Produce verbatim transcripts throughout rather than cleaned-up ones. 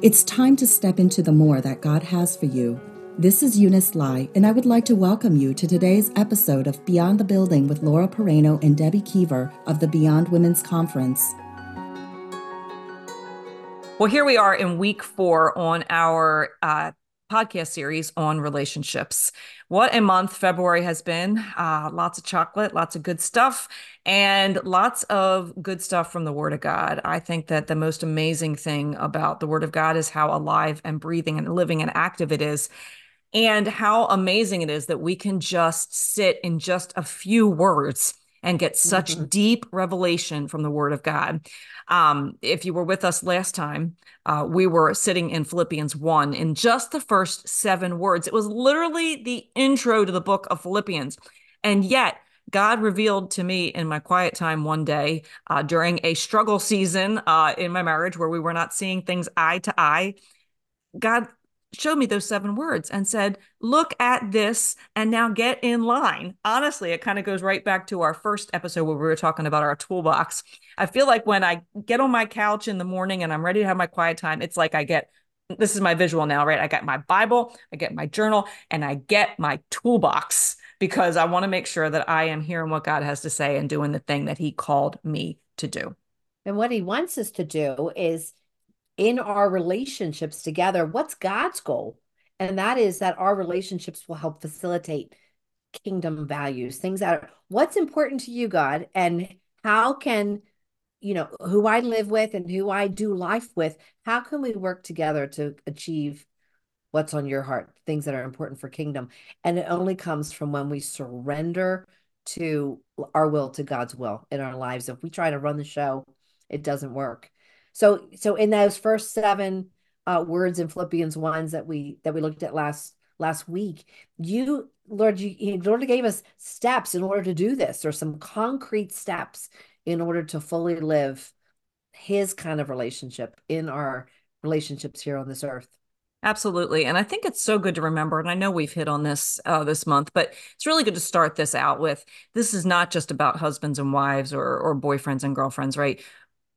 It's time to step into the more that God has for you. This is Eunice Lai, and I would like to welcome you to today's episode of Beyond the Building with Laura Piraino and Debbie Keever of the Beyond Women's Conference. Well, here we are in week four on our uh, podcast series on relationships. What a month February has been. Uh, lots of chocolate, lots of good stuff, and lots of good stuff from the Word of God. I think that the most amazing thing about the Word of God is how alive and breathing and living and active it is, and how amazing it is that we can just sit in just a few words and get such mm-hmm. deep revelation from the Word of God. Um, if you were with us last time, uh, we were sitting in Philippians one in just the first seven words. It was literally the intro to the book of Philippians. And yet God revealed to me in my quiet time one day uh, during a struggle season uh, in my marriage where we were not seeing things eye to eye. God showed me those seven words and said, look at this and now get in line. Honestly, it kind of goes right back to our first episode where we were talking about our toolbox. I feel like when I get on my couch in the morning and I'm ready to have my quiet time, it's like I get, this is my visual now, right? I got my Bible, I get my journal, and I get my toolbox because I want to make sure that I am hearing what God has to say and doing the thing that he called me to do. And what he wants us to do is in our relationships together, what's God's goal? And that is that our relationships will help facilitate kingdom values, things that are, what's important to you, God, and how can, you know, who I live with and who I do life with, how can we work together to achieve what's on your heart, things that are important for kingdom? And it only comes from when we surrender to our will, to God's will in our lives. If we try to run the show, it doesn't work. So, so in those first seven uh, words in Philippians one that we that we looked at last last week, you Lord, you Lord gave us steps in order to do this, or some concrete steps in order to fully live His kind of relationship in our relationships here on this earth. Absolutely. And I think it's so good to remember, and I know we've hit on this uh, this month, but it's really good to start this out with, this is not just about husbands and wives or or boyfriends and girlfriends, right?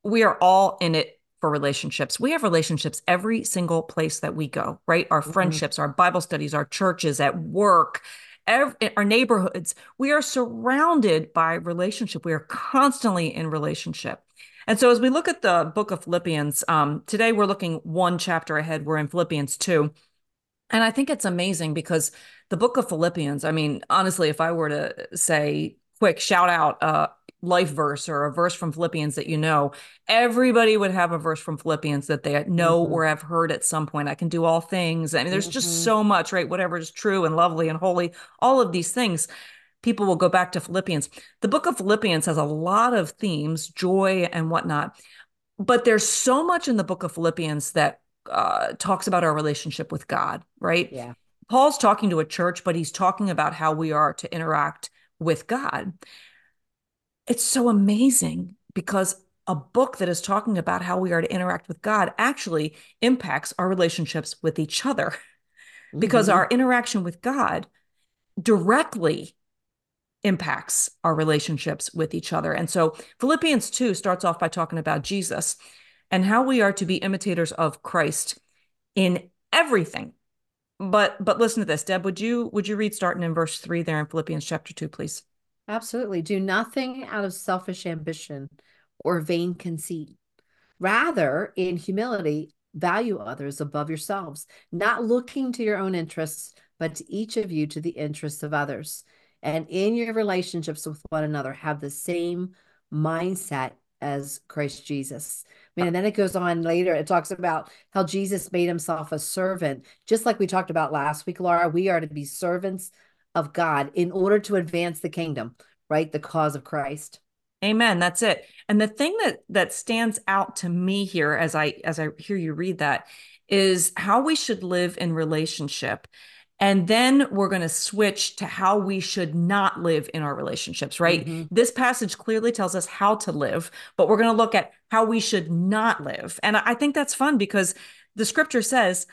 We are all in it for relationships. We have relationships every single place that we go, right? Our mm-hmm. friendships, our Bible studies, our churches, at work, every, our neighborhoods. We are surrounded by relationship. We are constantly in relationship. And so as we look at the book of Philippians, um, today we're looking one chapter ahead. We're in Philippians two. And I think it's amazing because the book of Philippians, I mean, honestly, if I were to say quick shout out, uh, life verse or a verse from Philippians that you know, everybody would have a verse from Philippians that they know mm-hmm. or have heard at some point. I can do all things. I mean, there's mm-hmm. just so much, right? Whatever is true and lovely and holy, all of these things, people will go back to Philippians. The book of Philippians has a lot of themes, joy and whatnot, but there's so much in the book of Philippians that uh, talks about our relationship with God, right? Yeah. Paul's talking to a church, but he's talking about how we are to interact with God. It's so amazing because a book that is talking about how we are to interact with God actually impacts our relationships with each other because mm-hmm. our interaction with God directly impacts our relationships with each other. And so Philippians two starts off by talking about Jesus and how we are to be imitators of Christ in everything. But but listen to this, Deb, would you would you read starting in verse three there in Philippians chapter two, please? Absolutely. Do nothing out of selfish ambition or vain conceit. Rather, in humility, value others above yourselves, not looking to your own interests, but to each of you to the interests of others. And in your relationships with one another, have the same mindset as Christ Jesus. Man, and then it goes on later. It talks about how Jesus made himself a servant. Just like we talked about last week, Laura, we are to be servants of God in order to advance the kingdom, right? The cause of Christ. Amen. That's it. And the thing that that stands out to me here as I as I hear you read that is how we should live in relationship. And then we're going to switch to how we should not live in our relationships, right? Mm-hmm. This passage clearly tells us how to live, but we're going to look at how we should not live. And I think that's fun because the scripture says,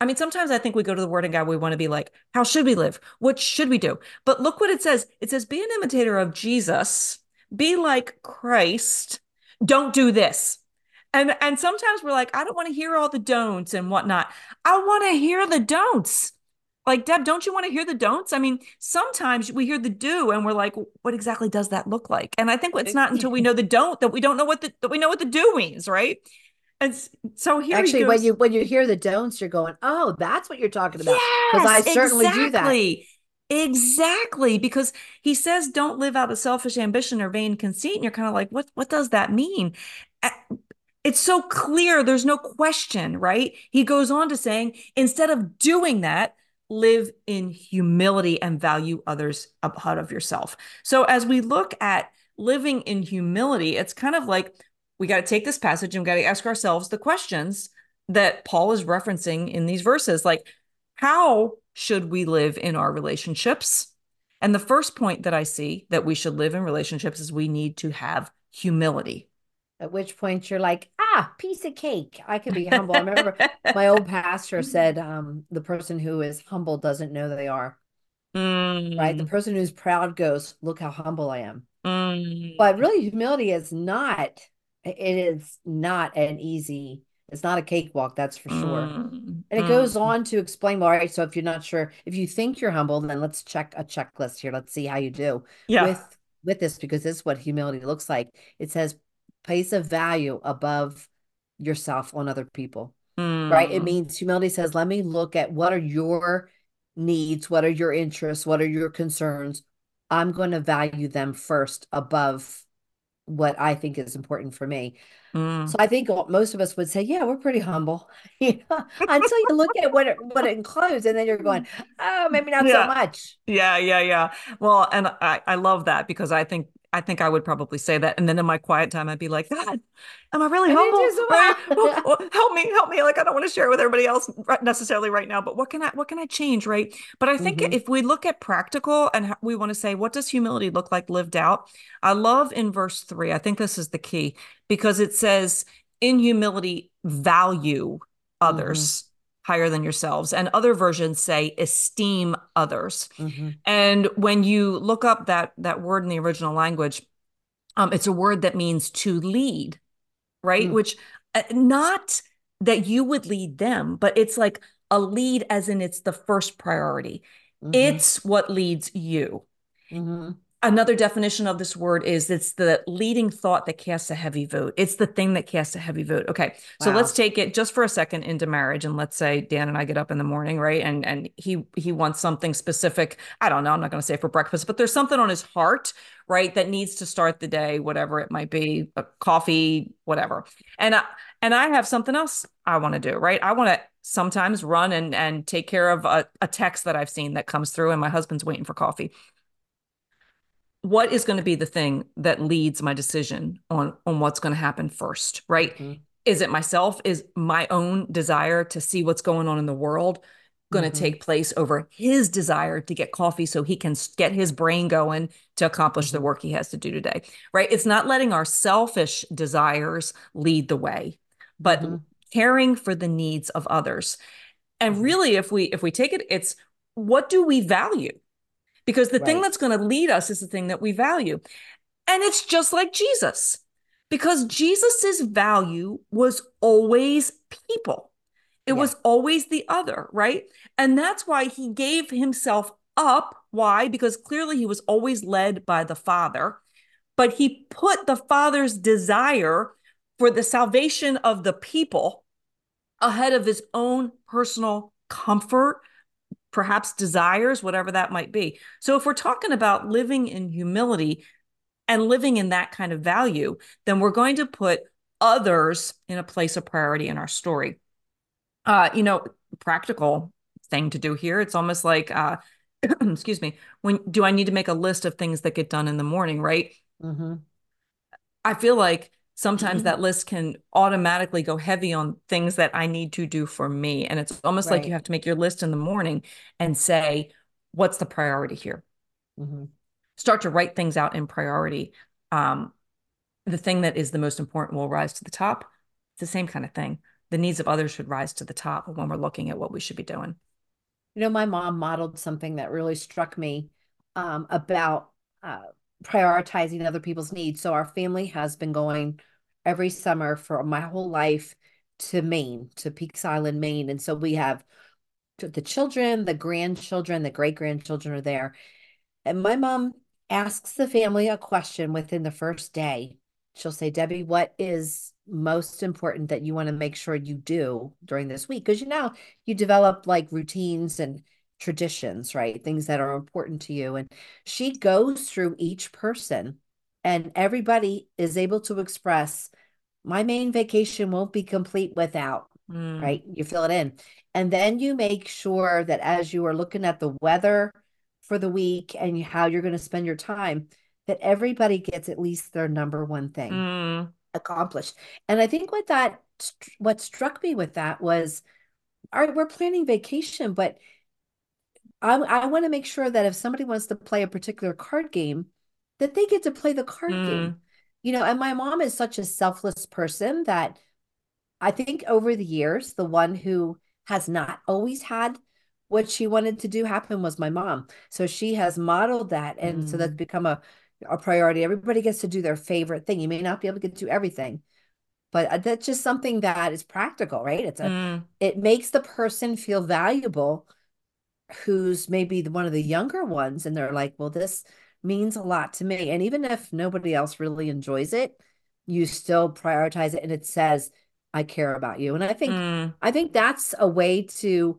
I mean, sometimes I think we go to the Word of God, we want to be like, how should we live? What should we do? But look what it says. It says, be an imitator of Jesus, be like Christ, don't do this. And and sometimes we're like, I don't want to hear all the don'ts and whatnot. I want to hear the don'ts. Like, Deb, don't you want to hear the don'ts? I mean, sometimes we hear the do and we're like, what exactly does that look like? And I think it's not until we know the don't that we don't know what the, that we know what the do means, right? And so here actually, when you when you hear the don'ts, you're going, oh, that's what you're talking about. Because yes, I certainly exactly. do that. Exactly, because he says, don't live out of selfish ambition or vain conceit. And you're kind of like, what, what does that mean? It's so clear. There's no question, right? He goes on to saying, instead of doing that, live in humility and value others ahead of yourself. So as we look at living in humility, it's kind of like, we got to take this passage and we got to ask ourselves the questions that Paul is referencing in these verses. Like, how should we live in our relationships? And the first point that I see that we should live in relationships is we need to have humility. At which point you're like, ah, piece of cake. I can be humble. I remember my old pastor said, um, the person who is humble doesn't know they are. Mm. Right? The person who's proud goes, look how humble I am. Mm. But really, humility is not, it is not an easy It's not a cakewalk, that's for sure. Mm, and it mm. goes on to explain, all right, so if you're not sure, if you think you're humble, then let's check a checklist here. Let's see how you do yeah. with, with this, because this is what humility looks like. It says, place a value above yourself on other people, mm. right? It means humility says, let me look at what are your needs? What are your interests? What are your concerns? I'm going to value them first above what I think is important for me. Mm. So I think most of us would say, yeah, we're pretty humble. You know? Until you look at what it, what it includes, and then you're going, oh, maybe not yeah. so much. Yeah, yeah, yeah. Well, and I, I love that, because I think I think I would probably say that. And then in my quiet time, I'd be like, God, am I really I humble? Right? well, well, help me, help me. Like, I don't want to share with everybody else necessarily right now, but what can I, what can I change, right? But I think mm-hmm. if we look at practical and we want to say, what does humility look like lived out? I love in verse three, I think this is the key, because it says, in humility, value others. Mm-hmm. higher than yourselves. And other versions say esteem others. Mm-hmm. And when you look up that that word in the original language, um, it's a word that means to lead, right? Mm-hmm. Which uh, not that you would lead them, but it's like a lead as in it's the first priority. Mm-hmm. It's what leads you. Mm-hmm. Another definition of this word is it's the leading thought that casts a heavy vote. It's the thing that casts a heavy vote. Okay. So wow. let's take it just for a second into marriage. And let's say Dan and I get up in the morning, right? And and he he wants something specific. I don't know. I'm not going to say for breakfast, but there's something on his heart, right? That needs to start the day, whatever it might be, a coffee, whatever. And I, and I have something else I want to do, right? I want to sometimes run and, and take care of a, a text that I've seen that comes through and my husband's waiting for coffee. What is going to be the thing that leads my decision on, on what's going to happen first, right? Mm-hmm. Is it myself? Is my own desire to see what's going on in the world going mm-hmm. to take place over his desire to get coffee so he can get his brain going to accomplish mm-hmm. the work he has to do today, right? It's not letting our selfish desires lead the way, but mm-hmm. caring for the needs of others. And really, if we if we take it, it's what do we value? Because the right. thing that's going to lead us is the thing that we value. And it's just like Jesus, because Jesus's value was always people. It yeah. was always the other, right? And that's why he gave himself up. Why? Because clearly he was always led by the Father, but he put the Father's desire for the salvation of the people ahead of his own personal comfort, perhaps desires, whatever that might be. So if we're talking about living in humility and living in that kind of value, then we're going to put others in a place of priority in our story. Uh, you know, practical thing to do here. It's almost like, uh, excuse me, when do I need to make a list of things that get done in the morning, right? Mm-hmm. I feel like sometimes mm-hmm. that list can automatically go heavy on things that I need to do for me. And it's almost right. like you have to make your list in the morning and say, what's the priority here? Mm-hmm. Start to write things out in priority. Um, the thing that is the most important will rise to the top. It's the same kind of thing. The needs of others should rise to the top when we're looking at what we should be doing. You know, my mom modeled something that really struck me um, about uh, prioritizing other people's needs. So our family has been going every summer for my whole life to Maine, to Peaks Island, Maine. And so we have the children, the grandchildren, the great-grandchildren are there. And my mom asks the family a question within the first day. She'll say, Debbie, what is most important that you want to make sure you do during this week? Because, you know, you develop like routines and traditions, right? Things that are important to you. And she goes through each person, and everybody is able to express, my main vacation won't be complete without, mm. right? You fill it in. And then you make sure that as you are looking at the weather for the week and how you're going to spend your time, that everybody gets at least their number one thing mm. accomplished. And I think what that, what struck me with that was, all right, we're planning vacation, but I, I want to make sure that if somebody wants to play a particular card game, that they get to play the card mm. game, you know. And my mom is such a selfless person that I think over the years, the one who has not always had what she wanted to do happen was my mom. So she has modeled that. And mm. so that's become a, a priority. Everybody gets to do their favorite thing. You may not be able to get to everything, but that's just something that is practical, right? It's a, mm. it makes the person feel valuable who's maybe one of the younger ones. And they're like, well, this means a lot to me. And even if nobody else really enjoys it, you still prioritize it. And it says, I care about you. And I think, mm. I think that's a way to,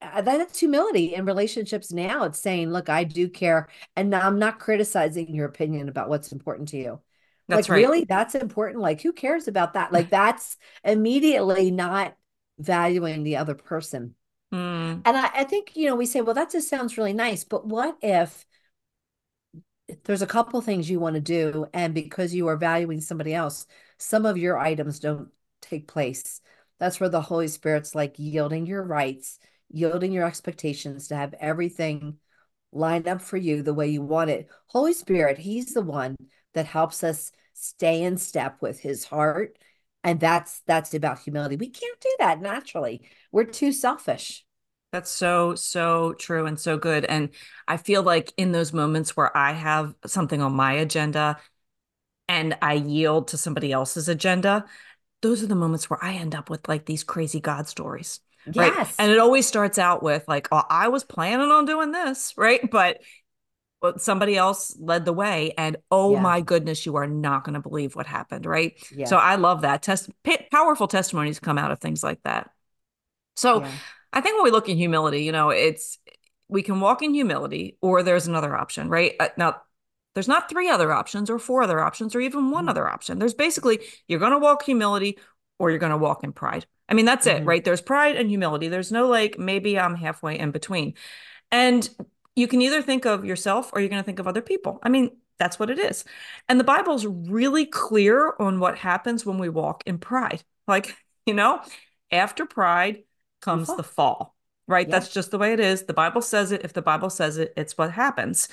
Uh, that's humility in relationships now. It's saying, look, I do care. And I'm not criticizing your opinion about what's important to you. That's like, right. Really, that's important. Like, who cares about that? Like, that's immediately not valuing the other person. Mm. And I, I think, you know, we say, well, that just sounds really nice. But what if there's a couple things you want to do, and because you are valuing somebody else, some of your items don't take place? That's where the Holy Spirit's like yielding your rights, yielding your expectations to have everything lined up for you the way you want it. Holy Spirit, he's the one that helps us stay in step with his heart. And that's, that's about humility. We can't do that naturally. We're too selfish. That's so, so true and so good. And I feel like in those moments where I have something on my agenda and I yield to somebody else's agenda, those are the moments where I end up with like these crazy God stories. Right? Yes. And it always starts out with like, oh, I was planning on doing this, right? But, but somebody else led the way, and oh yeah. my goodness, you are not going to believe what happened, right? Yeah. So I love that. Test- powerful testimonies come out of things like that. So yeah. I think when we look in humility, you know, it's, we can walk in humility, or there's another option, right? Now, there's not three other options or four other options or even one mm-hmm. other option. There's basically, you're going to walk humility or you're going to walk in pride. I mean, that's mm-hmm. it, right? There's pride and humility. There's no like, maybe I'm halfway in between. And you can either think of yourself or you're going to think of other people. I mean, that's what it is. And the Bible's really clear on what happens when we walk in pride. Like, you know, after pride comes fall. the fall, right? Yeah. That's just the way it is. The Bible says it. If the Bible says it, it's what happens.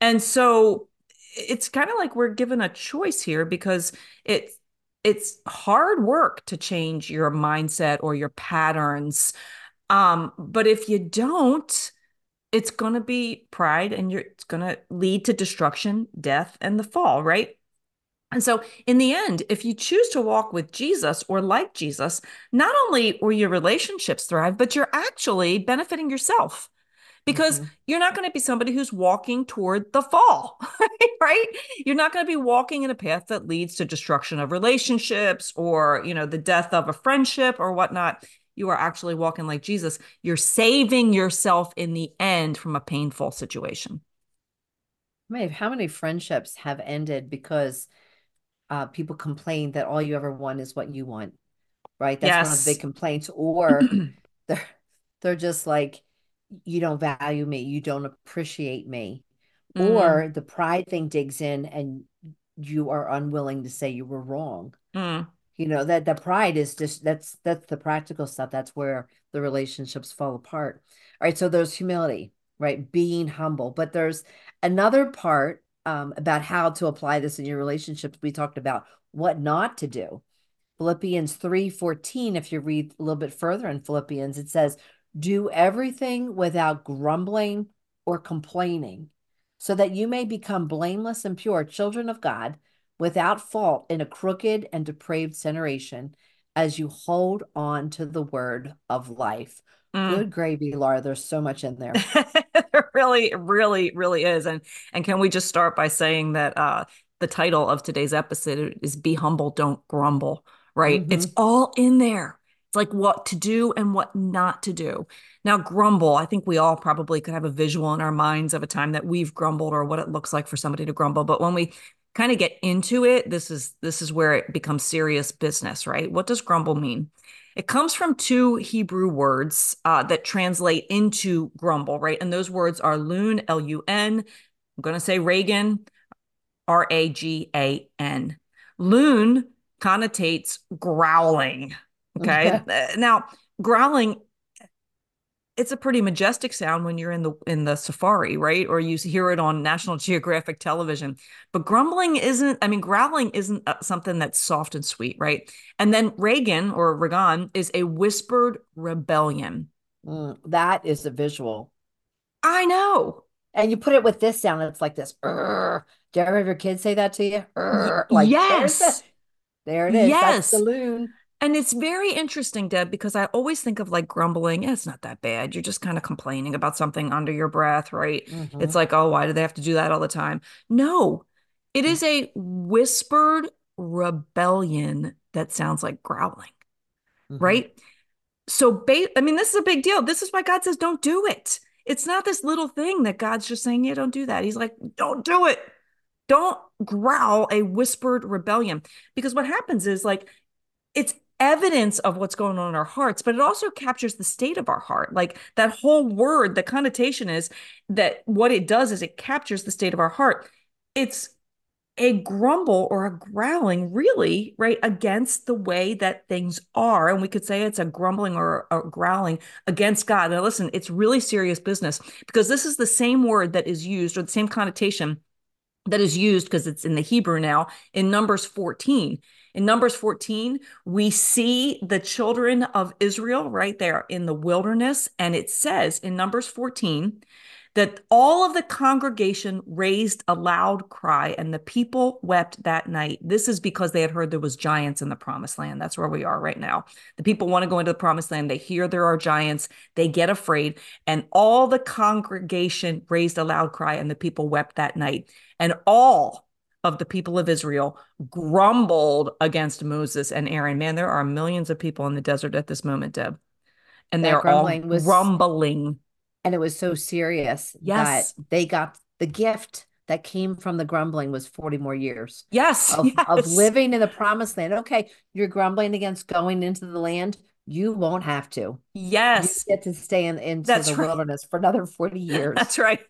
And so it's kind of like we're given a choice here, because it's, It's hard work to change your mindset or your patterns. Um, but if you don't, it's going to be pride, and you're, it's going to lead to destruction, death, and the fall, right? And so in the end, if you choose to walk with Jesus or like Jesus, not only will your relationships thrive, but you're actually benefiting yourself. Because mm-hmm. you're not going to be somebody who's walking toward the fall, right? You're not going to be walking in a path that leads to destruction of relationships or, you know, the death of a friendship or whatnot. You are actually walking like Jesus. You're saving yourself in the end from a painful situation. Maeve, how many friendships have ended because uh, people complain that all you ever want is what you want, right? That's yes. one of the big complaints. Or they're, they're just like, you don't value me, you don't appreciate me, mm-hmm. or the pride thing digs in and you are unwilling to say you were wrong. Mm. You know, that the pride is just, that's, that's the practical stuff. That's where the relationships fall apart. All right. So there's humility, right? Being humble, but there's another part um, about how to apply this in your relationships. We talked about what not to do. Philippians three fourteen. If you read a little bit further in Philippians, it says, do everything without grumbling or complaining, so that you may become blameless and pure children of God, without fault in a crooked and depraved generation as you hold on to the word of life. Mm. Good gravy, Laura. There's so much in there. There really, really, really is. And and can we just start by saying that uh, the title of today's episode is Be Humble, Don't Grumble, right? Mm-hmm. It's all in there. It's like what to do and what not to do. Now, grumble, I think we all probably could have a visual in our minds of a time that we've grumbled or what it looks like for somebody to grumble. But when we kind of get into it, this is this is where it becomes serious business, right? What does grumble mean? It comes from two Hebrew words uh, that translate into grumble, right? And those words are lun, L U N. I'm going to say Reagan, R A G A N. Lun connotates growling, okay? okay. Now, growling, it's a pretty majestic sound when you're in the in the safari, right? Or you hear it on National Geographic television. But grumbling isn't, I mean, growling isn't something that's soft and sweet, right? And then Reagan or Regan is a whispered rebellion. Mm, that is a visual. I know. And you put it with this sound, it's like this. Urgh. Do you ever have your kids say that to you? Urgh. Like, yes. There it is. Yes. That's the loon. And it's very interesting, Deb, because I always think of like grumbling. Yeah, it's not that bad. You're just kind of complaining about something under your breath, right? Mm-hmm. It's like, oh, why do they have to do that all the time? No, it is a whispered rebellion that sounds like growling, mm-hmm. right? So, ba- I mean, this is a big deal. This is why God says, don't do it. It's not this little thing that God's just saying, yeah, don't do that. He's like, don't do it. Don't growl a whispered rebellion. Because what happens is like, it's evidence of what's going on in our hearts, but it also captures the state of our heart. Like that whole word, the connotation is that what it does is it captures the state of our heart. It's a grumble or a growling really, right, against the way that things are. And we could say it's a grumbling or a growling against God. Now listen, it's really serious business because this is the same word that is used or the same connotation that is used because it's in the Hebrew now in Numbers fourteen. In Numbers fourteen, we see the children of Israel right there in the wilderness. And it says in Numbers fourteen that all of the congregation raised a loud cry and the people wept that night. This is because they had heard there was giants in the promised land. That's where we are right now. The people want to go into the promised land. They hear there are giants. They get afraid. And all the congregation raised a loud cry and the people wept that night. And all of the people of Israel grumbled against Moses and Aaron. Man, there are millions of people in the desert at this moment, Deb. And they're all was, grumbling. And it was so serious yes. that they got the gift that came from the grumbling was forty more years. Yes. Of, yes. of living in the promised land. Okay, you're grumbling against going into the land. You won't have to. Yes. You get to stay in into That's the right. wilderness for another forty years. That's right.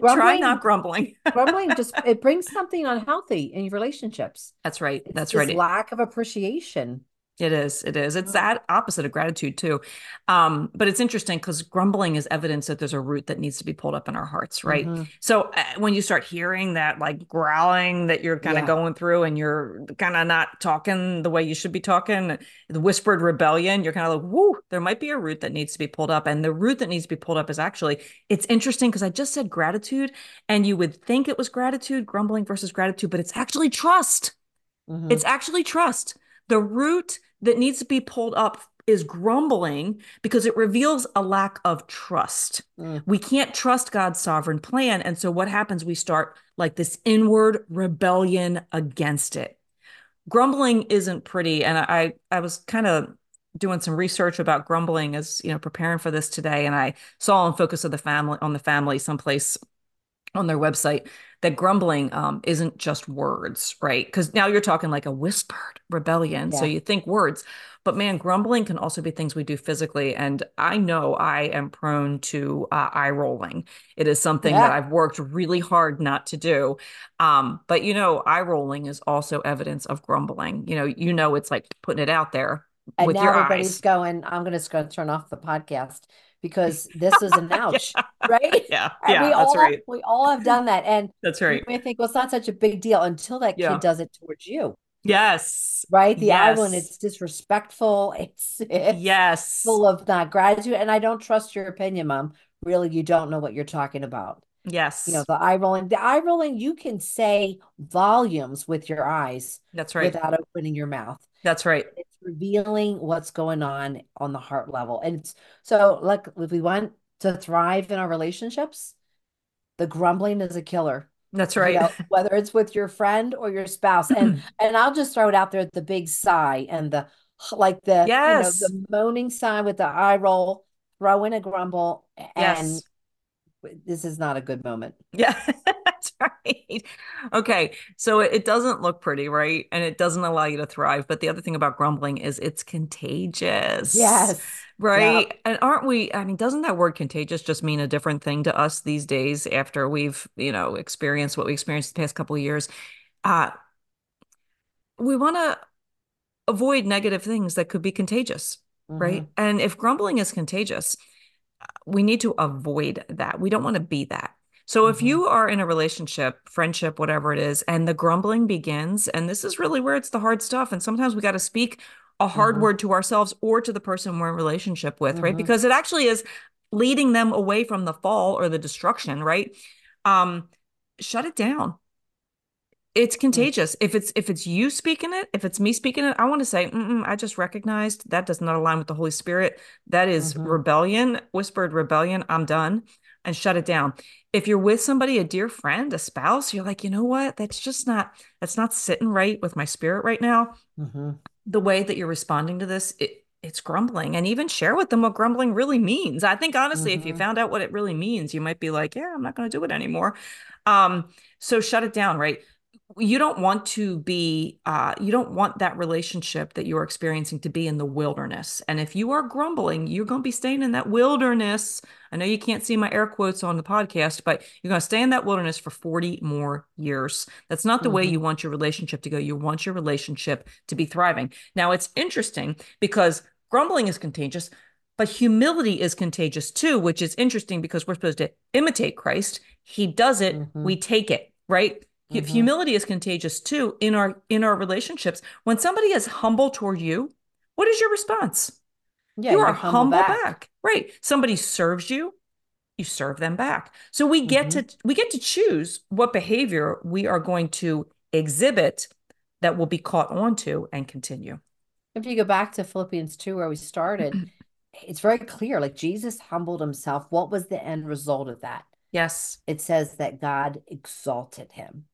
Grumbling, try not grumbling. grumbling just it brings something unhealthy in your relationships. That's right. It's That's right. Lack of appreciation. It is. It is. It's that opposite of gratitude too. Um, but it's interesting because grumbling is evidence that there's a root that needs to be pulled up in our hearts, right? Mm-hmm. So uh, when you start hearing that like growling that you're kind of yeah. going through and you're kind of not talking the way you should be talking, the whispered rebellion, you're kind of like, whoo, there might be a root that needs to be pulled up. And the root that needs to be pulled up is actually, it's interesting because I just said gratitude and you would think it was gratitude, grumbling versus gratitude, but it's actually trust. Mm-hmm. It's actually trust. The root that needs to be pulled up is grumbling because it reveals a lack of trust. Mm. We can't trust God's sovereign plan. And so what happens? We start like this inward rebellion against it. Grumbling isn't pretty. And I, I was kind of doing some research about grumbling as, you know, preparing for this today. And I saw in Focus of the Family on the Family someplace on their website that grumbling um, isn't just words, right? Because now you're talking like a whispered rebellion. Yeah. So you think words, but man, grumbling can also be things we do physically. And I know I am prone to uh, eye rolling. It is something yeah. that I've worked really hard not to do. Um, but you know, eye rolling is also evidence of grumbling. You know, you know, it's like putting it out there and with now your everybody's eyes. Going, I'm going to turn off the podcast because this is an ouch, yeah. right? Yeah, yeah, we that's all, right. We all have done that. And that's right. We think, well, it's not such a big deal until that yeah. kid does it towards you. Yes. Right? The yes. eye one, it's disrespectful. It's, it's yes. full of not gratitude. And I don't trust your opinion, Mom. Really, you don't know what you're talking about. Yes. You know, the eye rolling, the eye rolling, you can say volumes with your eyes. That's right. Without opening your mouth. That's right. It's revealing what's going on on the heart level. And it's, so like, if we want to thrive in our relationships, the grumbling is a killer. That's right. You know, whether it's with your friend or your spouse. And, and I'll just throw it out there, the big sigh and the, like the, yes. you know, the moaning sigh with the eye roll, throw in a grumble. And yes. this is not a good moment. Yeah, that's right. Okay. So it doesn't look pretty, right? And it doesn't allow you to thrive. But the other thing about grumbling is it's contagious. Yes. Right. Yep. And aren't we, I mean, doesn't that word contagious just mean a different thing to us these days after we've, you know, experienced what we experienced the past couple of years? Uh, we want to avoid negative things that could be contagious, mm-hmm. right? And if grumbling is contagious, we need to avoid that. We don't want to be that. So mm-hmm. if you are in a relationship, friendship, whatever it is, and the grumbling begins, and this is really where it's the hard stuff. And sometimes we got to speak a hard mm-hmm. word to ourselves or to the person we're in relationship with, mm-hmm. right? Because it actually is leading them away from the fall or the destruction, right? Um, shut it down. It's contagious. Mm-hmm. If it's, if it's you speaking it, if it's me speaking it, I want to say, mm-mm, I just recognized that does not align with the Holy Spirit. That is mm-hmm. rebellion, whispered rebellion. I'm done, and shut it down. If you're with somebody, a dear friend, a spouse, you're like, you know what? That's just not, that's not sitting right with my spirit right now. Mm-hmm. The way that you're responding to this, it, it's grumbling. And even share with them what grumbling really means. I think honestly, mm-hmm. if you found out what it really means, you might be like, yeah, I'm not going to do it anymore. Um, so shut it down. Right. You don't want to be, uh, you don't want that relationship that you are experiencing to be in the wilderness. And if you are grumbling, you're going to be staying in that wilderness. I know you can't see my air quotes on the podcast, but you're going to stay in that wilderness for forty more years. That's not the mm-hmm. way you want your relationship to go. You want your relationship to be thriving. Now, it's interesting because grumbling is contagious, but humility is contagious too, which is interesting because we're supposed to imitate Christ. He does it. Mm-hmm. We take it, right? If mm-hmm. humility is contagious too in our in our relationships. When somebody is humble toward you, what is your response? Yeah, you are humble, humble back. back, right? Somebody serves you, you serve them back. So we get mm-hmm. to we get to choose what behavior we are going to exhibit that will be caught on to and continue. If you go back to Philippians two where we started, it's very clear. Like Jesus humbled himself. What was the end result of that? Yes, it says that God exalted him.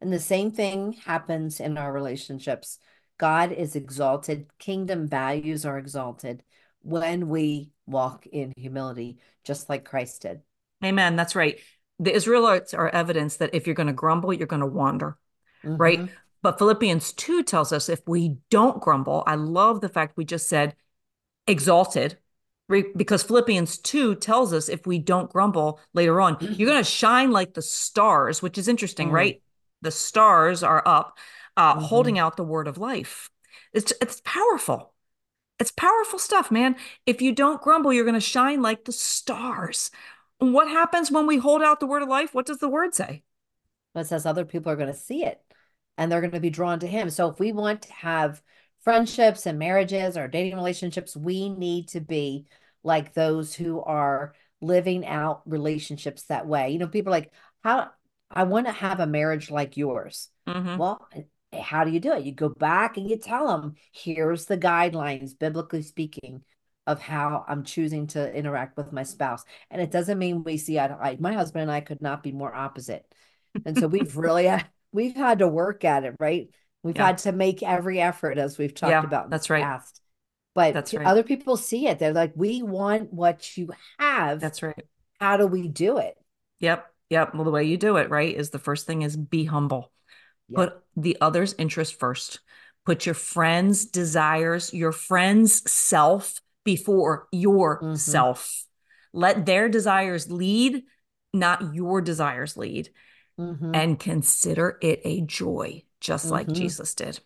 And the same thing happens in our relationships. God is exalted. Kingdom values are exalted when we walk in humility, just like Christ did. Amen. That's right. The Israelites are evidence that if you're going to grumble, you're going to wander, mm-hmm. right? But Philippians two tells us if we don't grumble, I love the fact we just said exalted, because Philippians two tells us if we don't grumble later on, you're going to shine like the stars, which is interesting, mm-hmm. right? The stars are up, uh, mm-hmm. holding out the word of life. It's it's powerful. It's powerful stuff, man. If you don't grumble, you're going to shine like the stars. And what happens when we hold out the word of life? What does the word say? It says other people are going to see it and they're going to be drawn to him. So if we want to have friendships and marriages or dating relationships, we need to be like those who are living out relationships that way. You know, people are like, how... I want to have a marriage like yours. Mm-hmm. Well, how do you do it? You go back and you tell them, here's the guidelines, biblically speaking, of how I'm choosing to interact with my spouse. And it doesn't mean we see eye to eye. My husband and I could not be more opposite. And so we've really, had, we've had to work at it, right? We've yeah. had to make every effort as we've talked yeah, about in that's the right. past. But that's right. other people see it. They're like, we want what you have. That's right. How do we do it? Yep. Yep. Well, the way you do it, right, is the first thing is be humble. Yep. Put the other's interest first. Put your friend's desires, your friend's self before yourself. Mm-hmm. Let their desires lead, not your desires lead. Mm-hmm. And consider it a joy, just mm-hmm. like Jesus did.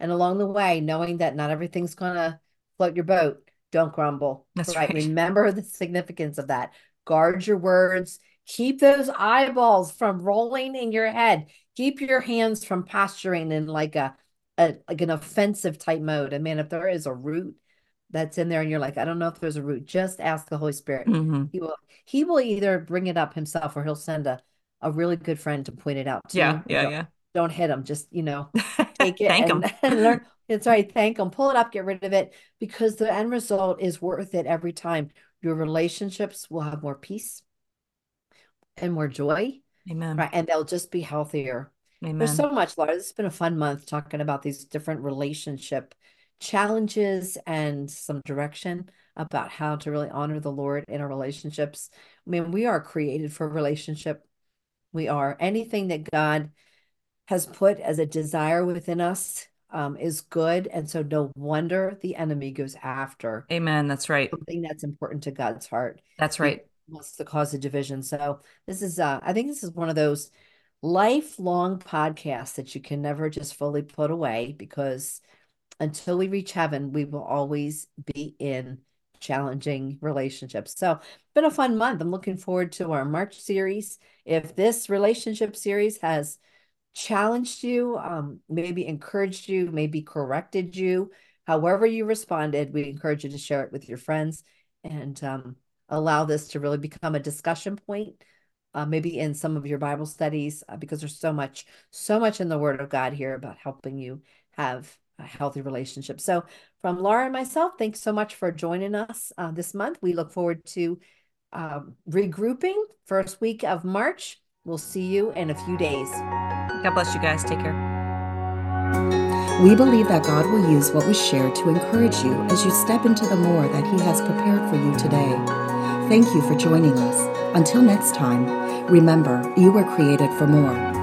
And along the way, knowing that not everything's going to float your boat, don't grumble. That's right. right. Remember the significance of that. Guard your words. Keep those eyeballs from rolling in your head. Keep your hands from posturing in like a, a like an offensive type mode. And man, if there is a root that's in there and you're like, I don't know if there's a root, just ask the Holy Spirit. Mm-hmm. He will, he will either bring it up himself or he'll send a, a really good friend to point it out to yeah, you. Yeah. Don't, yeah. Don't hit him. Just, you know, take it thank and, him. and learn. It's right. Thank him. Pull it up, get rid of it, because the end result is worth it every time. Your relationships will have more peace and more joy. Amen. Right. And they'll just be healthier. Amen. There's so much, Laura. This has been a fun month talking about these different relationship challenges and some direction about how to really honor the Lord in our relationships. I mean, we are created for a relationship. We are. Anything that God has put as a desire within us um, is good. And so no wonder the enemy goes after. Amen. That's right. Something that's important to God's heart. That's right. He wants to cause a division. So this is, uh, I think this is one of those lifelong podcasts that you can never just fully put away, because until we reach heaven, we will always be in challenging relationships. So it's been a fun month. I'm looking forward to our March series. If this relationship series has challenged you, um, maybe encouraged you, maybe corrected you, however you responded, we encourage you to share it with your friends and um, allow this to really become a discussion point, uh, maybe in some of your Bible studies, uh, because there's so much, so much in the Word of God here about helping you have a healthy relationship. So from Laura and myself, thanks so much for joining us uh, this month. We look forward to um, regrouping first week of March. We'll see you in a few days. God bless you guys. Take care. We believe that God will use what was shared to encourage you as you step into the more that He has prepared for you today. Thank you for joining us. Until next time, remember, you were created for more.